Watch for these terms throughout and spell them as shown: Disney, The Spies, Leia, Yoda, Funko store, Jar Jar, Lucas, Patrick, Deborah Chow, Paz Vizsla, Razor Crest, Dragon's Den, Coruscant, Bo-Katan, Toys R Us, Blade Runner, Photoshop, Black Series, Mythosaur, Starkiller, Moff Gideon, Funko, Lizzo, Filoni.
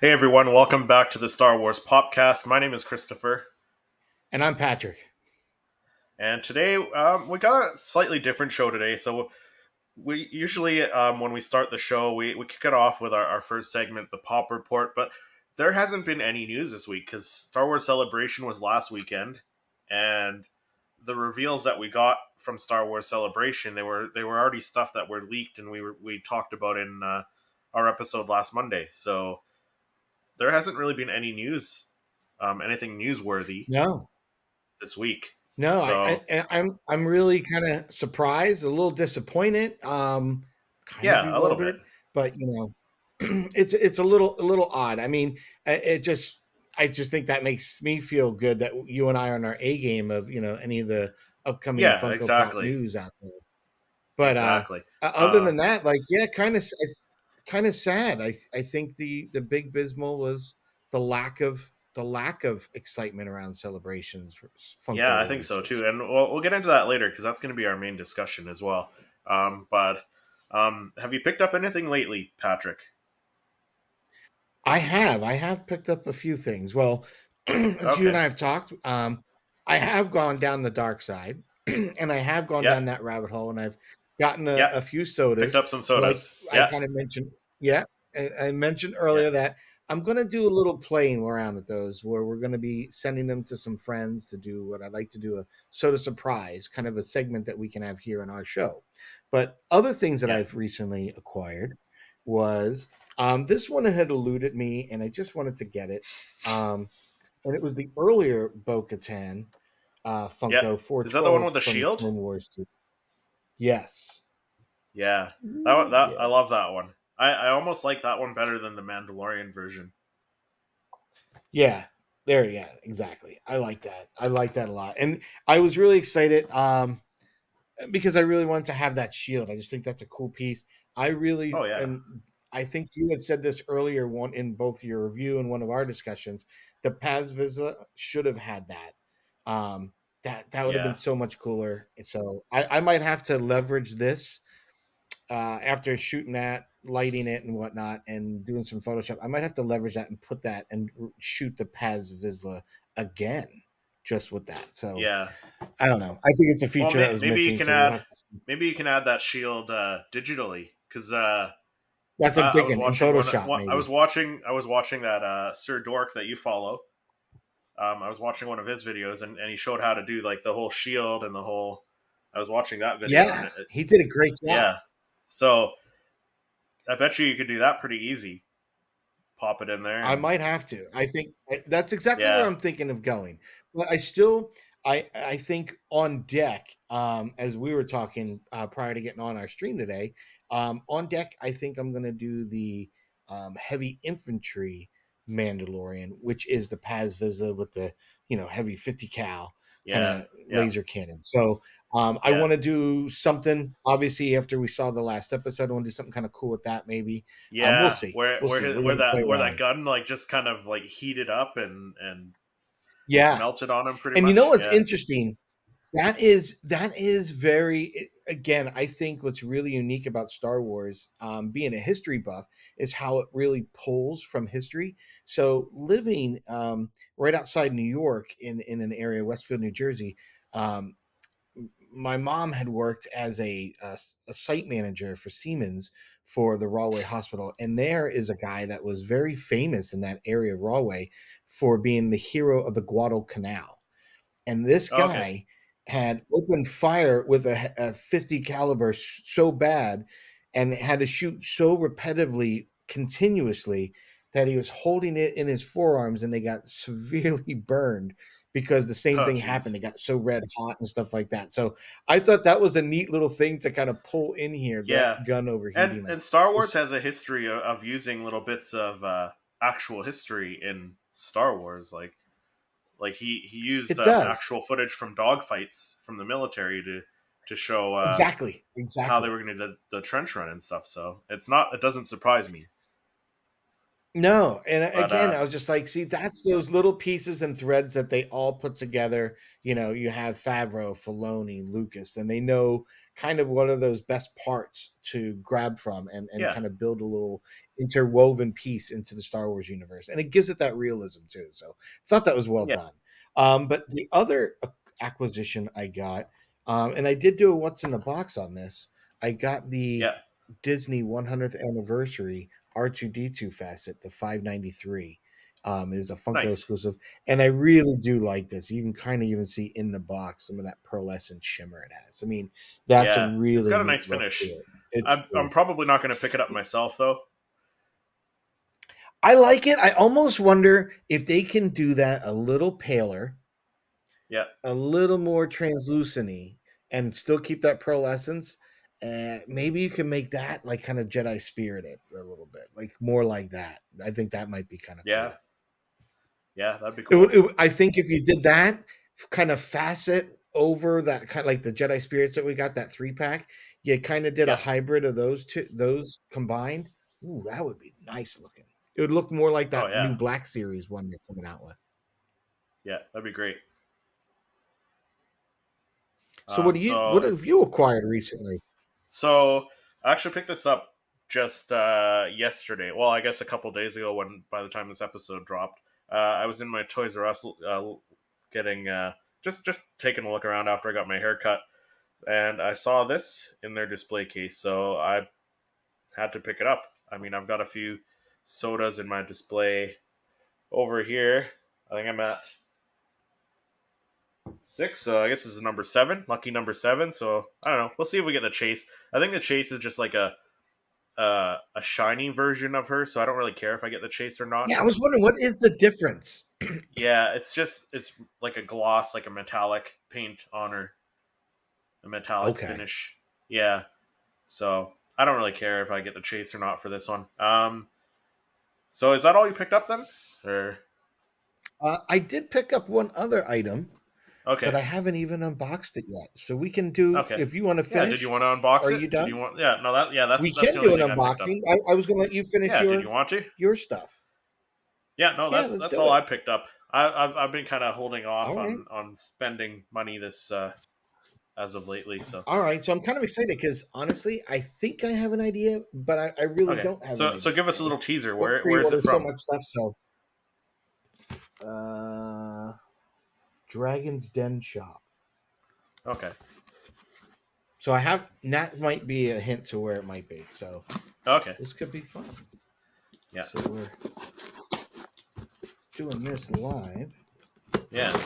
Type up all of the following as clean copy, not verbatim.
Hey everyone, welcome back to the Star Wars Popcast. My name is Christopher. And I'm Patrick. And today, we got a slightly different show today. So we usually, when we start the show, we kick it off with our first segment, the Pop Report. But there hasn't been any news this week because Star Wars Celebration was last weekend. And the reveals that we got from Star Wars Celebration, they were already stuff that were leaked and we talked about in our episode last Monday. So there hasn't really been any news, anything newsworthy. No, this week. No, so I'm really kind of surprised, a little disappointed. A little bit, but you know, it's a little odd. I mean, I just think that makes me feel good that you and I are on our A game of, you know, any of the upcoming Funko Pop news out there. But other than that, kind of sad. I think the big bismal was the lack of excitement around Celebrations. I think so too, and we'll get into that later because that's going to be our main discussion as well. But have you picked up anything lately, Patrick? I have picked up a few things. Well, as you and I have talked, I have gone down the dark side, and I have gone down that rabbit hole, and I've gotten a few sodas. Picked up some sodas. Like I kind of mentioned. Yeah, I mentioned earlier that I'm going to do a little playing around with those, where we're going to be sending them to some friends to do what I'd like to do, a soda surprise, kind of a segment that we can have here in our show. But other things that I've recently acquired was this one had eluded me, and I just wanted to get it. And it was the earlier Bo-Katan Funko 412. Is that the one with the shield? Yes. Yeah. That I love that one. I almost like that one better than the Mandalorian version. Yeah. Yeah, exactly. I like that a lot. And I was really excited because I really wanted to have that shield. I just think that's a cool piece. And I think you had said this earlier one in both your review and one of our discussions, the Paz Vizsla should have had that. That would have been so much cooler. So I might have to leverage this after shooting that, lighting it and whatnot, and doing some Photoshop. I might have to leverage that and put that and shoot the Paz Vizsla again, just with that. So I don't know. I think it's a feature that was missing. Maybe you can add that shield digitally, because that's what I'm thinking. In Photoshop, I was watching that Sir Dork that you follow. I was watching one of his videos, and he showed how to do like the whole shield and the whole. I was watching that video. Yeah, he did a great job. Yeah, so I bet you could do that pretty easy. Pop it in there. I might have to. I think that's exactly where I'm thinking of going. But I still, I think on deck, as we were talking prior to getting on our stream today, on deck, I think I'm going to do the heavy infantry Mandalorian, which is the Paz Vizsla with the, you know, heavy 50 cal laser cannon. So I want to do something. Obviously, after we saw the last episode, I want to do something kind of cool with that. Maybe we'll see. Where that gun like just kind of like heated up and melted on him pretty much. And you know what's interesting? That is very. Again, I think what's really unique about Star Wars, being a history buff, is how it really pulls from history. So living right outside New York in an area, Westfield, New Jersey, my mom had worked as a site manager for Siemens for the Rahway Hospital. And there is a guy that was very famous in that area of Rahway for being the hero of the Guadalcanal. And this guy... Okay. had opened fire with a 50 caliber so bad and had to shoot so repetitively, continuously, that he was holding it in his forearms and they got severely burned because the same thing happened. It got so red hot and stuff like that. So I thought that was a neat little thing to kind of pull in here, that gun overheating. And Star Wars has a history of using little bits of actual history in Star Wars, Like he used actual footage from dogfights from the military to show exactly how they were going to do the trench run and stuff. So it doesn't surprise me. No, I was just like, see, that's those little pieces and threads that they all put together. You know, you have Favreau, Filoni, Lucas, and they know kind of one of those best parts to grab from and kind of build a little interwoven piece into the Star Wars universe. And it gives it that realism too. So I thought that was well done. But the other acquisition I got, and I did do a what's in the box on this. I got the Disney 100th anniversary R2-D2 facet, the 593. Is a Funko exclusive, and I really do like this. You can kind of even see in the box some of that pearlescent shimmer it has. I mean, that's a really it's got a nice finish. I'm probably not going to pick it up myself though. I like it. I almost wonder if they can do that a little paler, a little more translucent-y, and still keep that pearlescence. Maybe you can make that like kind of Jedi spirited a little bit, like more like that. I think that might be kind of cool. Yeah, that'd be cool. I think if you did that kind of facet over that kind of like the Jedi spirits that we got, that 3-pack, you kind of did a hybrid of those two, those combined. Ooh, that would be nice looking. It would look more like that new Black Series one they're coming out with. Yeah, that'd be great. So what have you acquired recently? So I actually picked this up just yesterday. Well, I guess a couple days ago when by the time this episode dropped. I was in my Toys R Us getting just taking a look around after I got my hair cut, and I saw this in their display case, so I had to pick it up. I mean, I've got a few sodas in my display over here. I think I'm at 6, so I guess this is number 7, lucky number 7, so I don't know. We'll see if we get the Chase. I think the Chase is just like a shiny version of her, so I don't really care if I get the Chase or not. Yeah, I was wondering, what is the difference? Yeah, it's like a gloss, like a metallic paint on her. A metallic finish. Yeah, so I don't really care if I get the Chase or not for this one. So is that all you picked up then? Or I did pick up one other item. Okay. But I haven't even unboxed it yet, so we can do if you want to finish. Yeah, did you want to unbox it? Are you done? Did you want, that's we that's can the only do an unboxing. I was going to let you finish. Yeah, did you want to your stuff? Yeah, no, that's all I picked up. I've been kind of holding off on spending money this as of lately. So all right, so I'm kind of excited because honestly, I think I have an idea, but I really don't have. So give us a little teaser. Where is it from? So much stuff. So. Dragon's Den shop. Okay. So I have that might be a hint to where it might be. So this could be fun. Yeah. So we're doing this live. Yeah.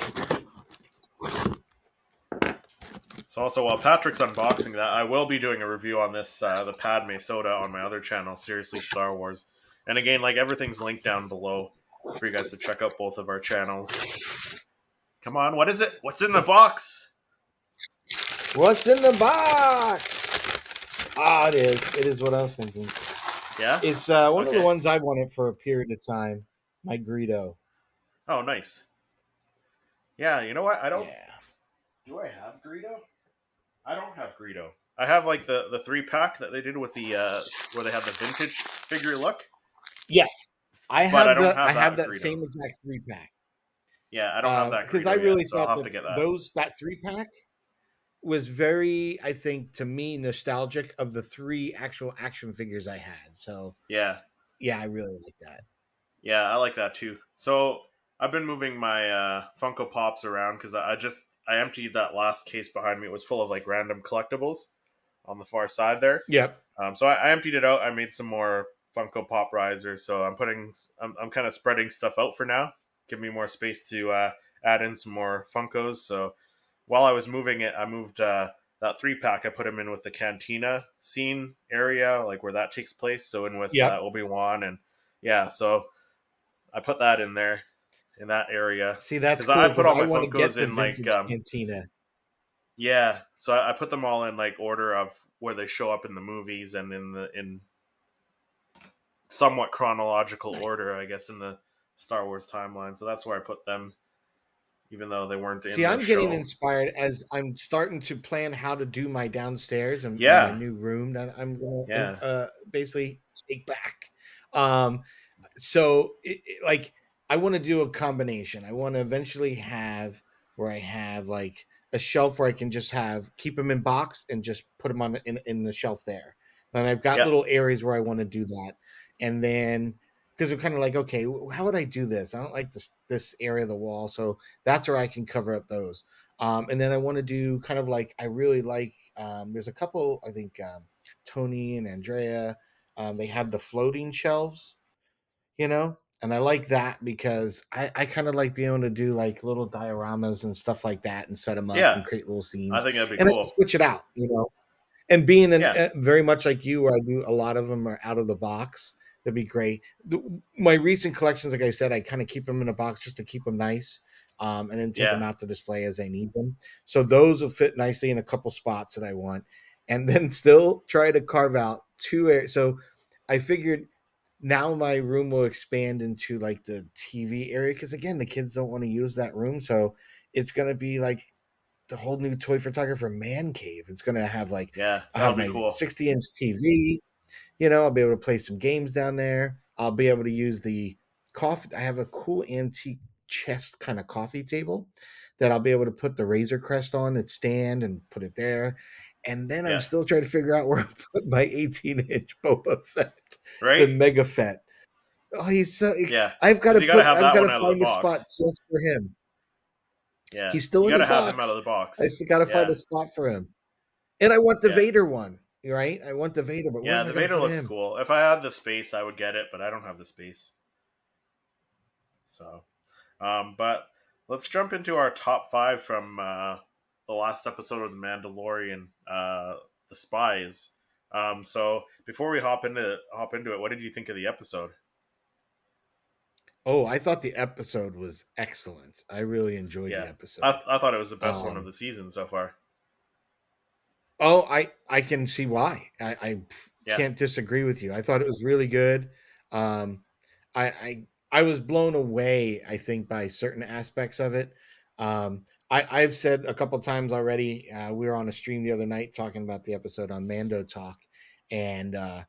So also while Patrick's unboxing that, I will be doing a review on this the Padme soda on my other channel, Seriously Star Wars. And again, like everything's linked down below for you guys to check out both of our channels. Come on, what is it? What's in the box? What's in the box? Ah, it is. It is what I was thinking. Yeah? It's one of the ones I wanted for a period of time. My Greedo. Oh, nice. Yeah, you know what? I don't... Yeah. Do I have Greedo? I don't have Greedo. I have, like, the 3-pack that they did with the... where they had the vintage figure look. Yes. I have that same exact 3-pack. Yeah, I don't have that because I really thought that that 3-pack was very, I think, to me, nostalgic of the 3 actual action figures I had. So yeah, I really like that. Yeah, I like that too. So I've been moving my Funko Pops around because I emptied that last case behind me. It was full of like random collectibles on the far side there. Yep. So I emptied it out. I made some more Funko Pop risers. So I'm kind of spreading stuff out for now. Give me more space to add in some more Funkos. So while I was moving it, I moved that 3-pack. I put him in with the Cantina scene area, like where that takes place. So in with Obi-Wan and so I put that in there in that area. See, that's cool, I put all my Funkos in like Cantina. Yeah, so I put them all in like order of where they show up in the movies and in somewhat chronological order, I guess, in the Star Wars timeline, so that's where I put them, even though they weren't in the show. See, I'm getting inspired as I'm starting to plan how to do my downstairs and my new room that I'm going to basically take back. So, I want to do a combination. I want to eventually have where I have like a shelf where I can just keep them in box and just put them on in the shelf there. And I've got little areas where I want to do that. And then because I'm kind of like, okay, how would I do this? I don't like this area of the wall. So that's where I can cover up those. And then I want to do kind of like, I really like, there's a couple, I think Tony and Andrea, they have the floating shelves, you know? And I like that because I kind of like being able to do like little dioramas and stuff like that and set them up and create little scenes. I think that'd be cool. And switch it out, you know? And being very much like you, where I do a lot of them are out of the box. That'd be great. My recent collections, like I said, I kind of keep them in a box just to keep them nice, and then take them out to display as I need them. So those will fit nicely in a couple spots that I want, and then still try to carve out two areas. So I figured now my room will expand into like the TV area because again, the kids don't want to use that room, so it's gonna be like the whole new toy photographer man cave. It's gonna have like I'll have my 60-inch TV. You know, I'll be able to play some games down there. I'll be able to use the coffee. I have a cool antique chest kind of coffee table that I'll be able to put the Razor Crest on its stand and put it there. And then I'm still trying to figure out where I put my 18-inch Boba Fett, the Mega Fett. Oh, he's so I've got to find a spot just for him. Yeah, he's still in the box. You got to have him out of the box. I still got to find a spot for him. And I want the Vader one. Right, I want the Vader, but the Vader looks cool. If I had the space, I would get it, but I don't have the space. So, but let's jump into our top 5 from the last episode of The Mandalorian, the spies. So before we hop into it, what did you think of the episode? Oh, I thought the episode was excellent. I really enjoyed the episode. I thought it was the best one of the season so far. Oh, I can see why. I can't disagree with you. I thought it was really good. I was blown away, I think, by certain aspects of it. I've said a couple times already, we were on a stream the other night talking about the episode on Mando Talk, and I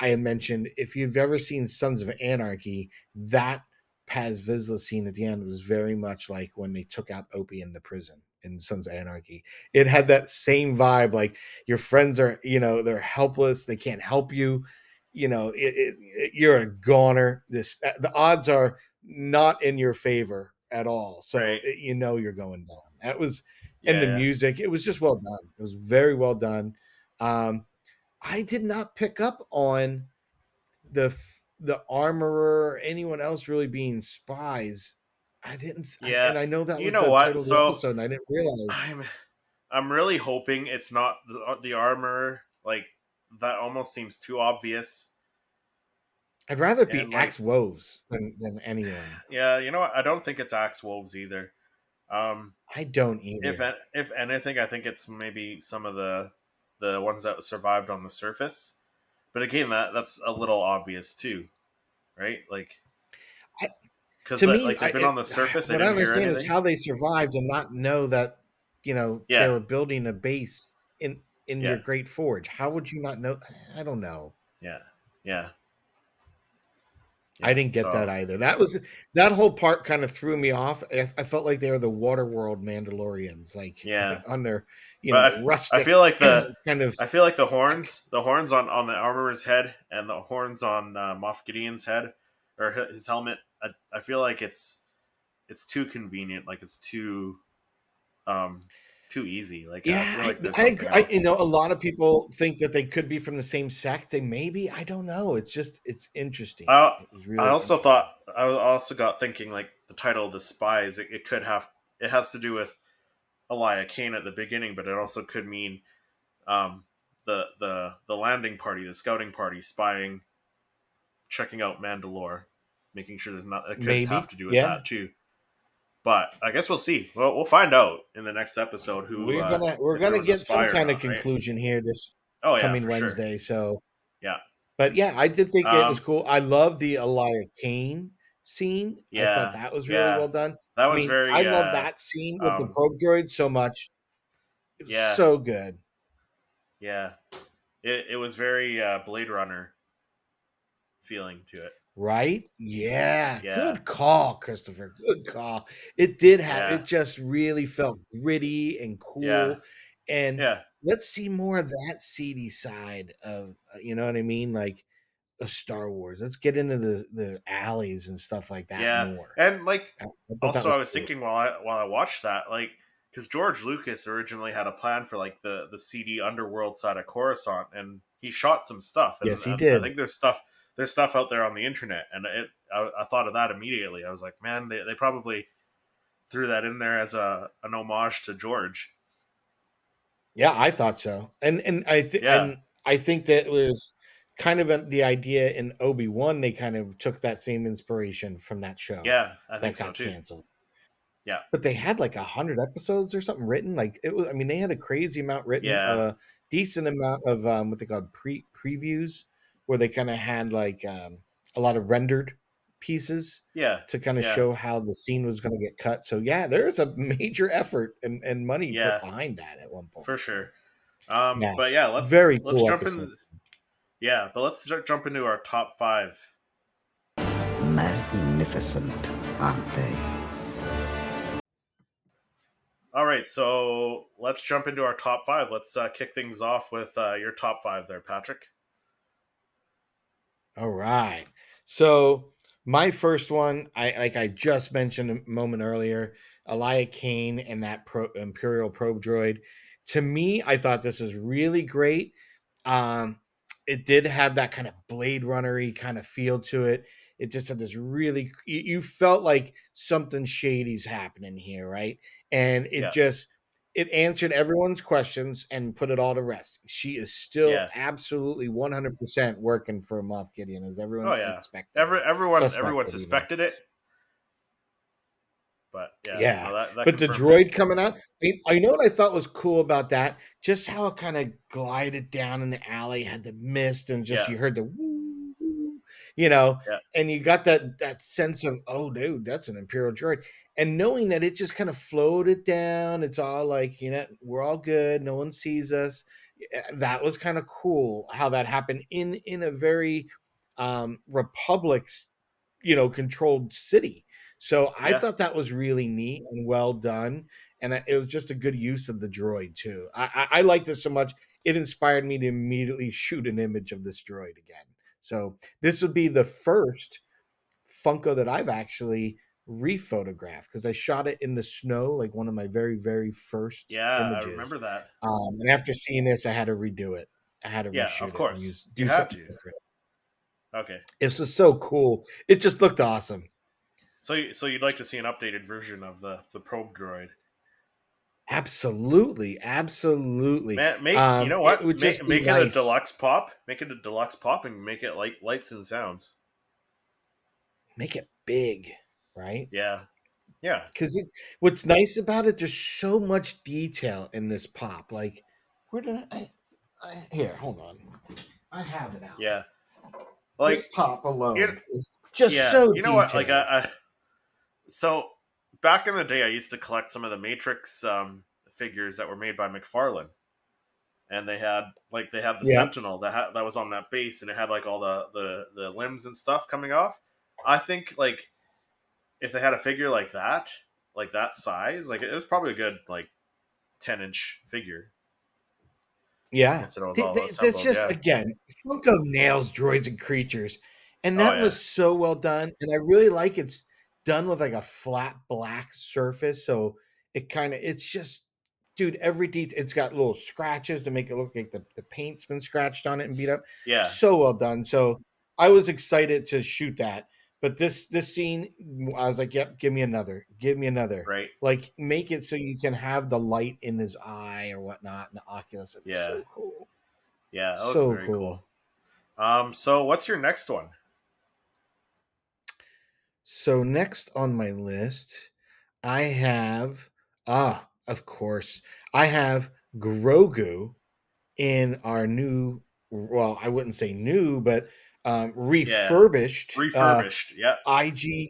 had mentioned, if you've ever seen Sons of Anarchy, that Paz Vizsla scene at the end was very much like when they took out Opie in the prison. In Sons of Anarchy, it had that same vibe. Like your friends are, you know, they're helpless. They can't help you. You know, you're a goner. The odds are not in your favor at all. So you know you're going down. That was, and the music. It was just well done. It was very well done. I did not pick up on the armorer or anyone else really being spies. I didn't. And I know that was the title of the episode, and I didn't realize. I'm really hoping it's not the armor. Like that almost seems too obvious. I'd rather be Axe Wolves than anyone. Yeah, you know what? I don't think it's Axe Wolves either. I don't either. If anything, I think it's maybe some of the ones that survived on the surface. But again, that's a little obvious too, right? Like. Because they've been on the surface. What I understand is how they survived and not know that, you know, they were building a base in your great forge. How would you not know? I don't know. Yeah. I didn't get that either. That whole part kind of threw me off. I felt like they were the Waterworld Mandalorians, like on their, you know, rustic. I feel like the horns, on the armorer's head and the horns on Moff Gideon's head or his helmet. I feel like it's too convenient, like it's too easy. Like I feel like you know, a lot of people think that they could be from the same sect. They maybe I don't know. It's just interesting. I also got thinking like the title of the spies. It has to do with Elia Kane at the beginning, but it also could mean the landing party, the scouting party, spying, checking out Mandalore. Making sure there's not... It could have to do with that, too. But I guess we'll see. Well, we'll find out in the next episode who... We're gonna get some kind of conclusion here this coming Wednesday. So... Yeah. But yeah, I did think it was cool. I love the Elia Kane scene. Yeah. I thought that was really well done. That was very... I love that scene with the probe droid so much. It was so good. Yeah. It was very Blade Runner feeling to it. right? Yeah. Good call, Christopher. Good call. It did happen. It just really felt gritty and cool. Yeah. And let's see more of that seedy side of, you know what I mean? Like, of Star Wars. Let's get into the alleys and stuff like that more. And like, I was thinking while I watched that, like, because George Lucas originally had a plan for like the seedy underworld side of Coruscant, and he shot some stuff. And, yes, he did. I think there's stuff out there on the internet, and I thought of that immediately. I was like, man, they probably threw that in there as an homage to George. Yeah, I thought so, and I think that was kind of the idea in Obi-Wan. They kind of took that same inspiration from that show. Yeah, I think that got so too. Canceled. Yeah, but they had like 100 episodes or something written. Like it was, I mean, they had a crazy amount written. Yeah. A decent amount of what they called previews, where they kind of had like a lot of rendered pieces. Yeah, to kind of show how the scene was going to get cut. So yeah, there is a major effort and money put behind that at one point for sure. But yeah, let's jump into our top 5. Magnificent, aren't they? All right, so let's jump into our top 5. Let's kick things off with your top 5 there, Patrick. All right. So my first one, I just mentioned a moment earlier, Elia Kane and that Imperial probe droid. To me, I thought this was really great. It did have that kind of Blade Runner-y kind of feel to it. It just had this really, you felt like something shady's happening here, right? And it answered everyone's questions and put it all to rest. She is still absolutely 100% working for Moff Gideon, as everyone expected. Everyone suspected it. But that the droid coming out, I know what I thought was cool about that, just how it kind of glided down in the alley, had the mist, and just you heard the woo, woo, you know, and you got that sense of, oh, dude, that's an Imperial droid. And knowing that it just kind of floated down, it's all like, you know, we're all good, no one sees us. That was kind of cool how that happened in a very Republic's, you know, controlled city. So I thought that was really neat and well done. And it was just a good use of the droid, too. I liked this so much. It inspired me to immediately shoot an image of this droid again. So this would be the first Funko that I've actually rephotographed, because I shot it in the snow, like one of my very, very first images. I remember that. And after seeing this, I had to redo it. I had to reshoot it. Of course. You have to. Different. Okay. This is so cool. It just looked awesome. So you'd like to see an updated version of the probe droid? Absolutely. You know what? Make it a deluxe pop. Make it a deluxe pop and make it like lights and sounds. Make it big, right? Yeah. Because what's nice about it, there's so much detail in this pop. Like, where did I here? Hold on, I have it out. Yeah, like this pop alone. What? Like so back in the day, I used to collect some of the Matrix figures that were made by McFarlane, and they had the Sentinel that was on that base, and it had like all the limbs and stuff coming off. I think like if they had a figure like that size, like it was probably a good like 10-inch figure. Yeah, that's just again, Funko nails droids and creatures. And that was so well done. And I really like it's done with like a flat black surface. So it's just, dude, every detail. It's got little scratches to make it look like the paint's been scratched on it and beat up. Yeah. So well done. So I was excited to shoot that. But this scene, I was like, yep, give me another. Give me another. Right. Like make it so you can have the light in his eye or whatnot in the Oculus. It'd be so cool. Yeah. That so very cool. So what's your next one? So next on my list, I have, I have Grogu in our new, well, I wouldn't say new, but refurbished IG-12,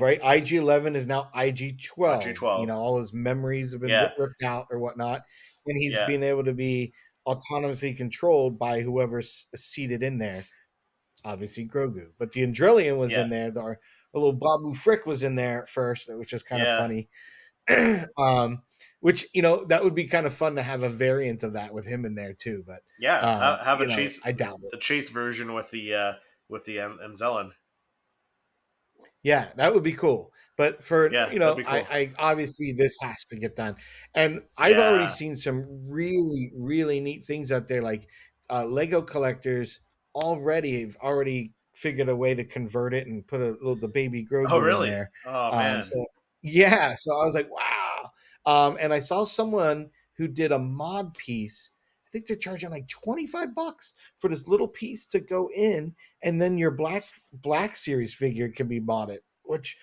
right? IG-11 is now IG-12. You know, all his memories have been ripped out or whatnot, and he's being able to be autonomously controlled by whoever's seated in there. obviously Grogu. But the Andrillion was in there. Our little Babu Frick was in there at first. It was just kind of funny. Which, you know, that would be kind of fun to have a variant of that with him in there too. But yeah, have a Chase. I doubt it. The Chase version with the Anzellan. Yeah, that would be cool. But for you know, cool. I obviously this has to get done, and I've already seen some really, really neat things out there. Like Lego collectors already have figured a way to convert it and put the baby Grogu in there. Oh man! So I was like, wow. And I saw someone who did a mod piece. I think they're charging like $25 for this little piece to go in, and then your Black Series figure can be bought it, which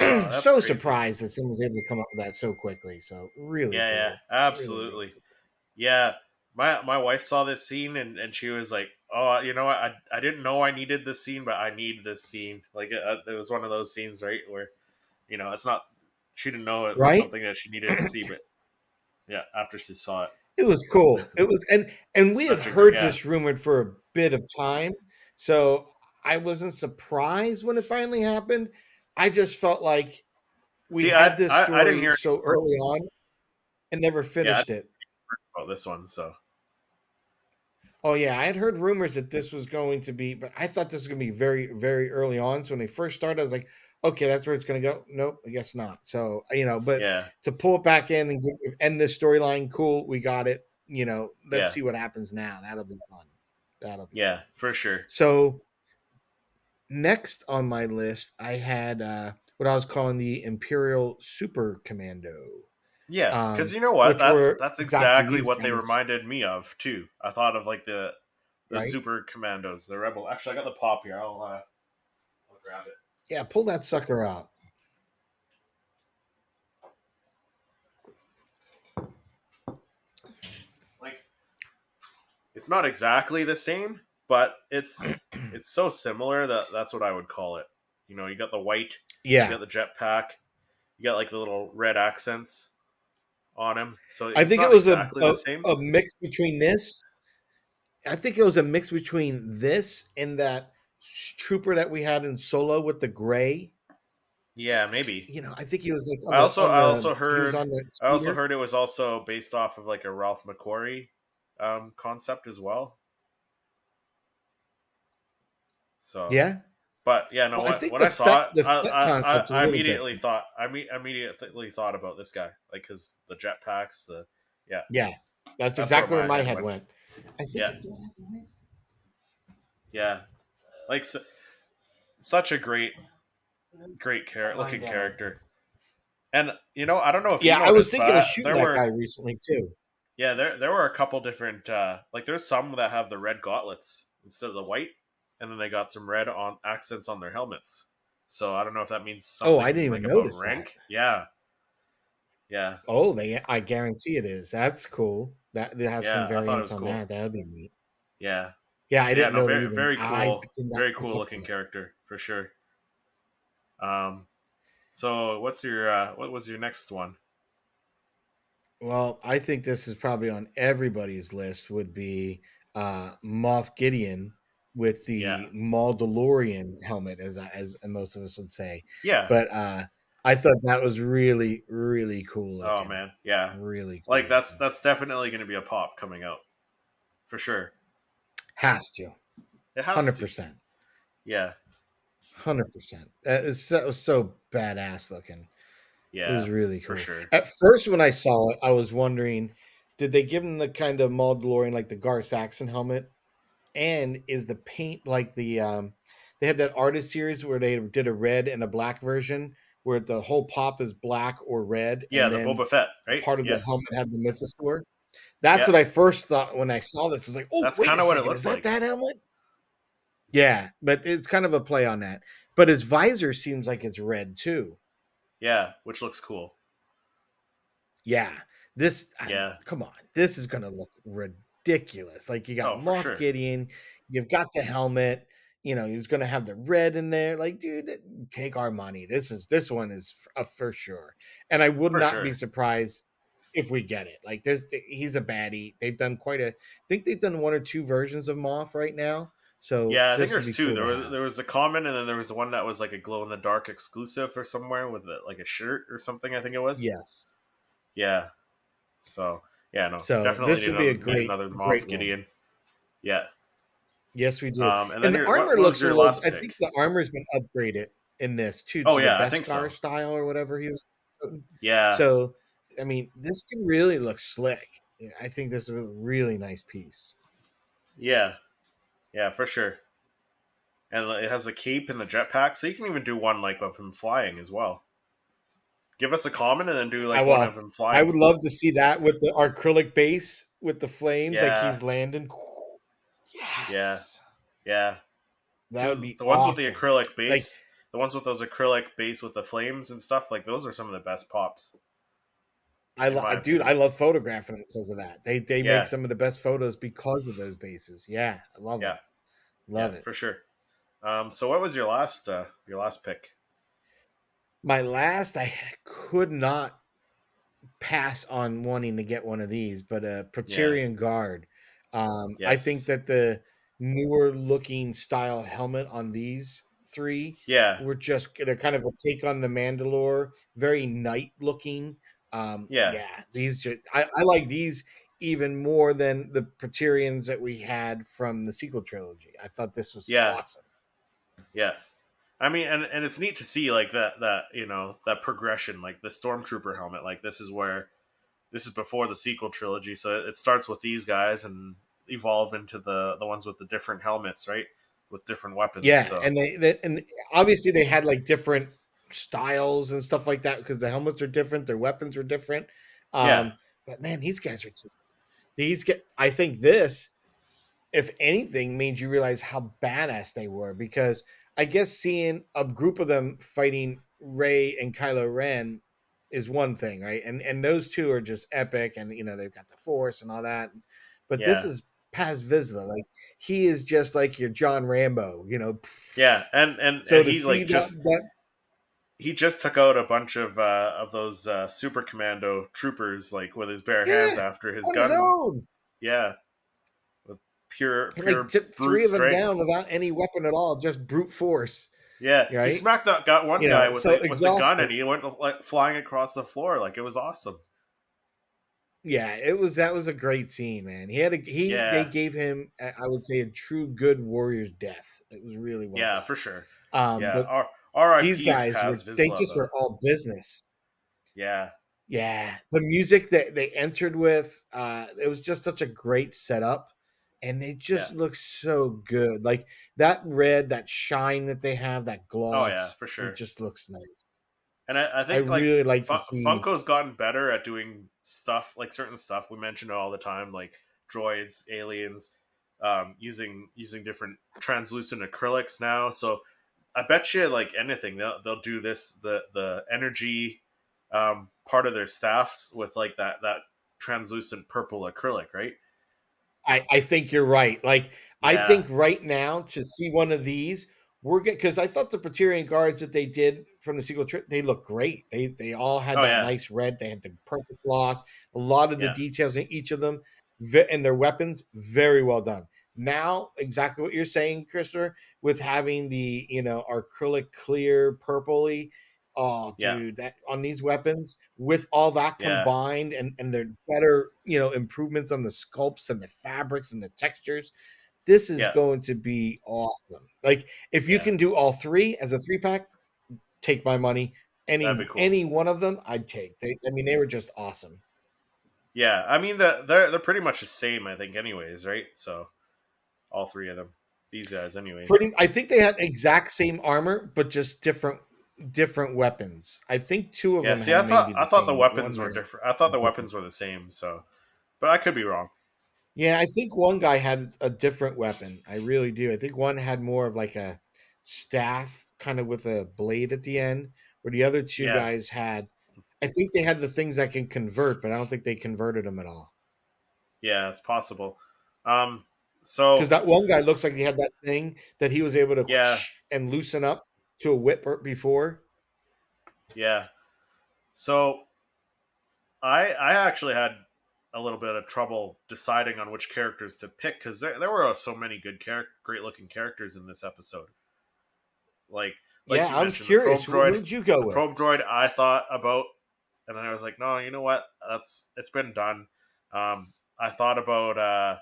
I'm so crazy. Surprised that someone was able to come up with that so quickly. So really, absolutely. Really cool. Yeah. My wife saw this scene and she was like, oh, you know what? I didn't know I needed this scene, but I need this scene. Like it was one of those scenes, right? Where, you know, it's not, she didn't know it was something that she needed to see, but yeah, after she saw it. It was cool. It was, and we have heard this rumored for a bit of time, so I wasn't surprised when it finally happened. I just felt like we had this story I didn't hear so early on, and never finished it. About this one, so. Oh yeah, I had heard rumors that this was going to be, but I thought this was going to be very, very early on. So when they first started, I was like, okay, that's where it's going to go. Nope, I guess not. So, you know, but to pull it back in and end this storyline, cool, we got it. You know, let's see what happens now. That'll be fun. That'll be fun. For sure. So next on my list, I had what I was calling the Imperial Super Commando. Yeah, because you know what? That's exactly what they reminded me of, too. I thought of, like, the Super Commandos, the Rebel. Actually, I got the pop here. I'll grab it. Yeah, pull that sucker out. Like, it's not exactly the same, but it's so similar that's what I would call it. You know, you got the white, you got the jetpack, you got like the little red accents on him. So I think it was exactly the same. A mix between this. I think it was a mix between this and that trooper that we had in Solo with the gray. Yeah, maybe. You know, I think he was like. I also heard it was also based off of like a Ralph McQuarrie concept as well. So yeah, but yeah, no. I immediately thought about this guy, like because the jetpacks. That's exactly where my head went. I think Like such a great looking character, and you know, I don't know if I was thinking of shooting that guy recently too. Yeah, there were a couple different like there's some that have the red gauntlets instead of the white, and then they got some red on accents on their helmets. So I don't know if that means something. Oh, I didn't even notice rank. That. Yeah. Oh, I guarantee it is. That's cool. That they have some variants on that. That would be neat. Yeah. Yeah, I didn't know. Very cool looking character for sure. So what's your what was your next one? Well, I think this is probably on everybody's list. Would be Moff Gideon with the Mandalorian helmet, as most of us would say. Yeah, but I thought that was really, really cool looking. Oh man, yeah, really cool. Like that's definitely going to be a pop coming out for sure. Has to. It has 100%. To. Yeah. 100%. That was so badass looking. Yeah. It was really cool. For sure. At first when I saw it, I was wondering, did they give him the kind of Mandalorian, like the Gar Saxon helmet? And is the paint like the they had that artist series where they did a red and a black version where the whole pop is black or red. Yeah, and the Boba Fett, right? Part of the helmet had the Mythosaur. That's what I first thought when I saw this. It's like, oh, that's kind of what it looks like. Is that helmet? Yeah, but it's kind of a play on that. But his visor seems like it's red too. Yeah, which looks cool. Yeah, this. Yeah, come on, this is gonna look ridiculous. Like you got Moff Gideon, you've got the helmet. You know, he's gonna have the red in there. Like, dude, take our money. This one is for sure. And I would not be surprised if we get it. Like this, he's a baddie. They've done I think they've done one or two versions of Moff right now. So yeah, I think there's two. Cool. There was a common, and then there was one that was like a glow in the dark exclusive or somewhere with like a shirt or something. I think it was. Yes. Yeah. So yeah, no, so definitely this would be another Moff Gideon. One. Yeah. Yes, we do. And the armor looks your last. I think the armor's been upgraded in this too. Oh yeah, I think so. Style or whatever he was. Yeah. So I mean, this can really look slick. I think this is a really nice piece. Yeah. Yeah, for sure. And it has a cape and the jetpack, so you can even do one like of him flying as well. Give us a common and then do like one of him flying. I would love to see that with the acrylic base with the flames, like he's landing. Yes. Yeah. That would be the ones with the acrylic base. Like, the ones with those acrylic base with the flames and stuff, like those are some of the best pops. I love photographing them because of that. They make some of the best photos because of those bases. Yeah, I love it. Love it for sure. So what was your last pick? My last, I could not pass on wanting to get one of these, but a Praetorian Guard. I think that the newer looking style helmet on these three, were just they're kind of a take on the Mandalore, very knight looking. These just I like these even more than the Praetorians that we had from the sequel trilogy. I thought this was awesome. Yeah, I mean, and it's neat to see like that you know that progression, like the Stormtrooper helmet. Like this is before the sequel trilogy, so it starts with these guys and evolve into the ones with the different helmets, right? With different weapons. Yeah, so. And and obviously they had like different styles and stuff like that because the helmets are different, their weapons are different. But man, these guys are just I think this, if anything, made you realize how badass they were, because I guess seeing a group of them fighting Rey and Kylo Ren is one thing, right? And those two are just epic, and you know they've got the Force and all that. But this is Paz Vizsla, like he is just like your John Rambo, you know. Yeah, and so he's like he just took out a bunch of those super commando troopers, like with his bare hands after his gun. His own. Yeah, with pure like, took three of them strength. Down without any weapon at all, just brute force. Yeah, right? He smacked that got one guy with the gun, and he went like flying across the floor. Like it was awesome. Yeah, that was a great scene, man. They gave him, I would say, a true good warrior's death. It was really well done. For sure. All right, these guys were all business. Yeah. The music that they entered with, it was just such a great setup, and they just look so good. Like that red, that shine that they have, that gloss. Oh yeah, for sure. It just looks nice. And I think I like, really like Funko's gotten better at doing stuff like certain stuff. We mention it all the time, like droids, aliens, using different translucent acrylics now. So. I bet you like anything they'll do this the energy part of their staffs with like that translucent purple acrylic, right? I think you're right. Like I think right now to see one of these we're good, because I thought the Praetorian Guards that they did from the sequel trip, they look great. They all had nice red. They had the purple gloss. A lot of the details in each of them and their weapons very well done. Now, exactly what you're saying, Christopher, with having the, you know, acrylic clear purpley. Oh, dude, that on these weapons with all that combined and their better, you know, improvements on the sculpts and the fabrics and the textures. This is going to be awesome. Like if you can do all three as a 3-pack, take my money. That'd be cool. Any one of them I'd take. They were just awesome. Yeah. I mean, they're pretty much the same, I think anyways. Right. So. All three of them, these guys, anyways. I think they had exact same armor, but just different weapons. I think two of them. Yeah, see, I thought the weapons were different. I thought the weapons were the same. So, but I could be wrong. Yeah, I think one guy had a different weapon. I really do. I think one had more of like a staff, kind of with a blade at the end, where the other two guys had. I think they had the things that can convert, but I don't think they converted them at all. Yeah, it's possible. So because that one guy looks like he had that thing that he was able to and loosen up to a whip before. Yeah. So I actually had a little bit of trouble deciding on which characters to pick, because there were so many good great-looking characters in this episode. Like I was curious. What did you go with? Probe droid, I thought about, and then I was like, no, you know what? It's been done. I thought about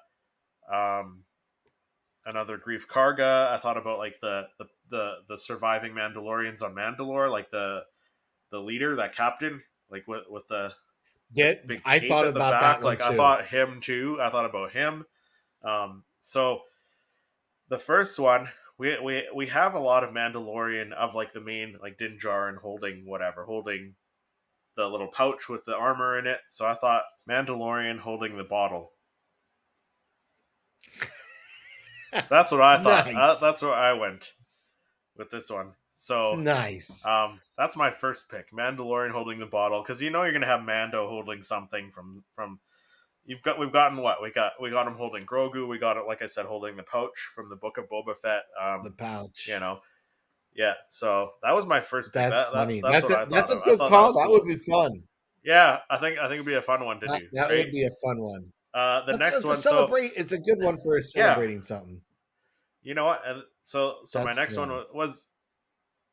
another Grief Karga. I thought about like the surviving Mandalorians on Mandalore, like the leader, that captain, like with the big cape I thought at the about back. That one like too. I thought him too. I thought about him. So the first one. We have a lot of Mandalorian of like the main like Din Djarin holding the little pouch with the armor in it. So I thought Mandalorian holding the bottle. That's what I thought. Nice. That's where I went with this one. So nice. That's my first pick. Mandalorian holding the bottle, because you know you're gonna have Mando holding something from. We got him holding Grogu. We got it, like I said, holding the pouch from the Book of Boba Fett. The pouch, you know, yeah. So that was my first. That's funny. That's a good call. That would be fun. Yeah, I think it'd be a fun one to do. That would be a fun one. The next one, celebrate. It's a good one for celebrating something. You know what? And so my next one was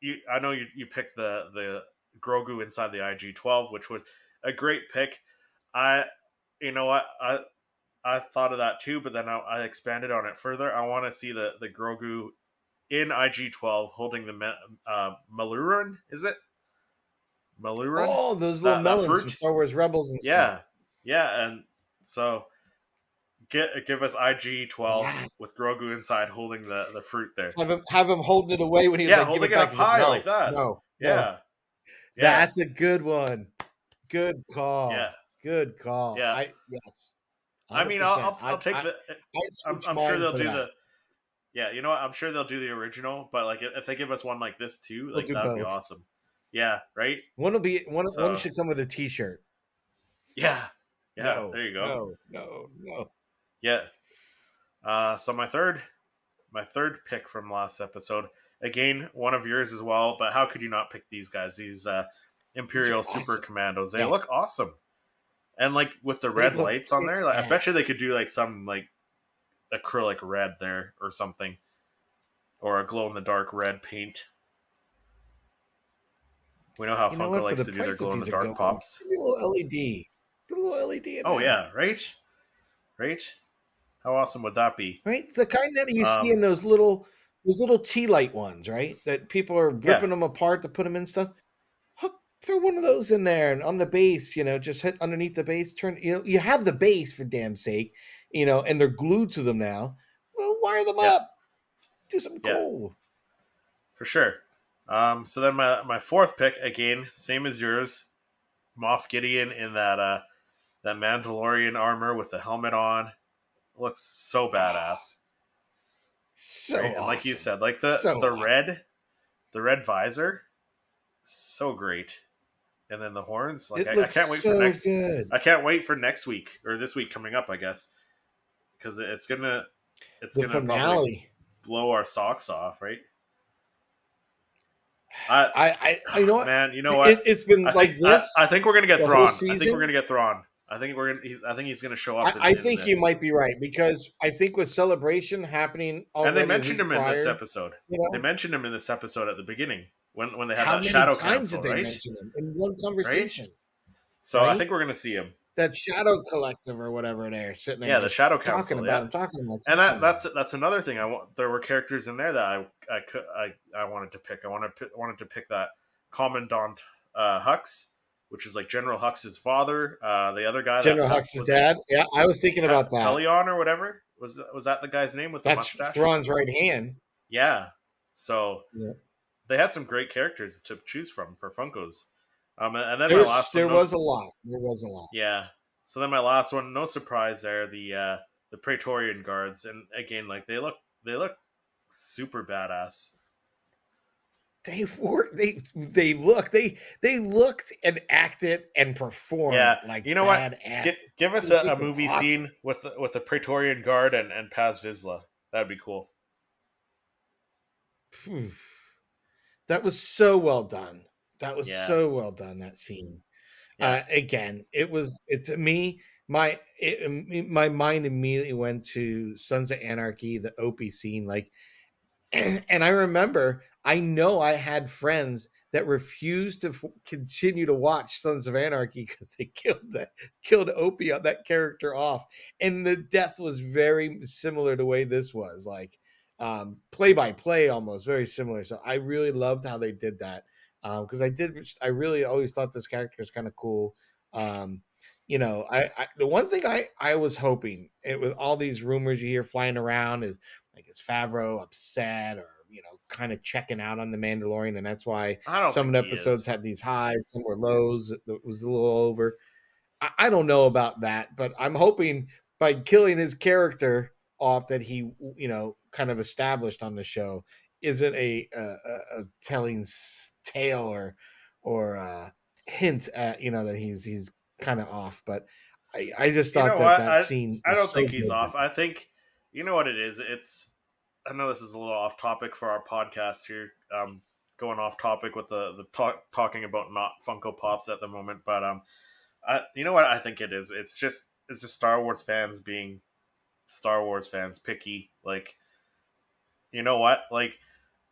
you. I know you picked the Grogu inside the IG-12, which was a great pick. You know what? I thought of that too, but then I expanded on it further. I want to see the Grogu in IG-12 holding the Maluran. Is it Maluran? Oh, those little melons from Star Wars Rebels and stuff. Yeah. And so give us IG-12 with Grogu inside holding the fruit there. Have him holding it away when he's holding it up high like that. No. Yeah. That's a good one. Good call. Yeah. Good call. Yeah. Yes. 100%. I mean, I'll take the. I'm sure they'll do the. Yeah, you know what? I'm sure they'll do the original, but like if they give us one like this too, like that'd be awesome. Yeah. Right. One should come with a T-shirt. Yeah. Yeah. No, there you go. No. Yeah. So my third pick from last episode, again, one of yours as well. But how could you not pick these guys? These Imperial Super Commandos. They look awesome. And like with the red lights on there, like, I bet you they could do like some like acrylic red there or something, or a glow in the dark red paint. We know how Funko likes to do their glow in the dark pops. Put a little LED. Right. How awesome would that be? Right, the kind that you see in those little tea light ones, right? That people are ripping them apart to put them in stuff. Throw one of those in there, and on the base, you know, just hit underneath the base. Turn, you know, you have the base for damn sake, you know, and they're glued to them now. Well, wire them up, do something cool for sure. So then my fourth pick, again, same as yours, Moff Gideon in that Mandalorian armor with the helmet on, looks so badass. So right? Awesome. Like you said, like the red visor, so great. And then the horns, like I can't wait for next. Good. I can't wait for next week or this week coming up, I guess, because it's gonna probably blow our socks off, right? I you know what, man, you know what? It's been this. I think we're gonna get Thrawn. I think he's gonna show up. I think you might be right, because I think with Celebration happening, and they mentioned him in this episode. You know? They mentioned him in this episode at the beginning. When they had that Shadow Council, right? How many times did they mention him in one conversation? Right? So right? I think we're going to see him. That Shadow Collective or whatever there, sitting there. Yeah, the Shadow Council. Talking about him. And that's another thing. There were characters in there that I wanted to pick. I wanted to pick that Commandant Hux, which is like General Hux's father. The other guy, General Hux's dad. Yeah, I was thinking about that. Pelion or whatever was that the guy's name with the mustache? Thrawn's right hand. Yeah. So. Yeah. They had some great characters to choose from for Funkos. And then my last one. There was a lot. Yeah. So then my last one, no surprise there, the Praetorian Guards. And again, like they look super badass. They looked and acted and performed like you know badass. What? Give us a movie scene with the Praetorian Guard and Paz Vizsla. That'd be cool. That was so well done. That scene. Yeah. Again, it was to me, my mind immediately went to Sons of Anarchy, the Opie scene, like, and I remember, I know I had friends that refused to continue to watch Sons of Anarchy because they killed Opie, that character, off, and the death was very similar to the way this was, like, play by play, almost very similar. So I really loved how they did that, because I really always thought this character was kind of cool. You know, I the one thing I was hoping, it with all these rumors you hear flying around, is like, is Favreau upset, or, you know, kind of checking out on the Mandalorian, and that's why some episodes had these highs, some were lows. It was a little over. I don't know about that, but I'm hoping by killing his character off that he, you know, kind of established on the show, isn't a telling tale or hint at, you know, that he's kind of off. But I just thought, you know, that scene. I don't think he's off. I think, you know what it is. I know this is a little off topic for our podcast here, going off topic with the talking about not Funko Pops at the moment, but you know what I think it is? It's just Star Wars fans being Star Wars fans, picky. Like, you know what? Like,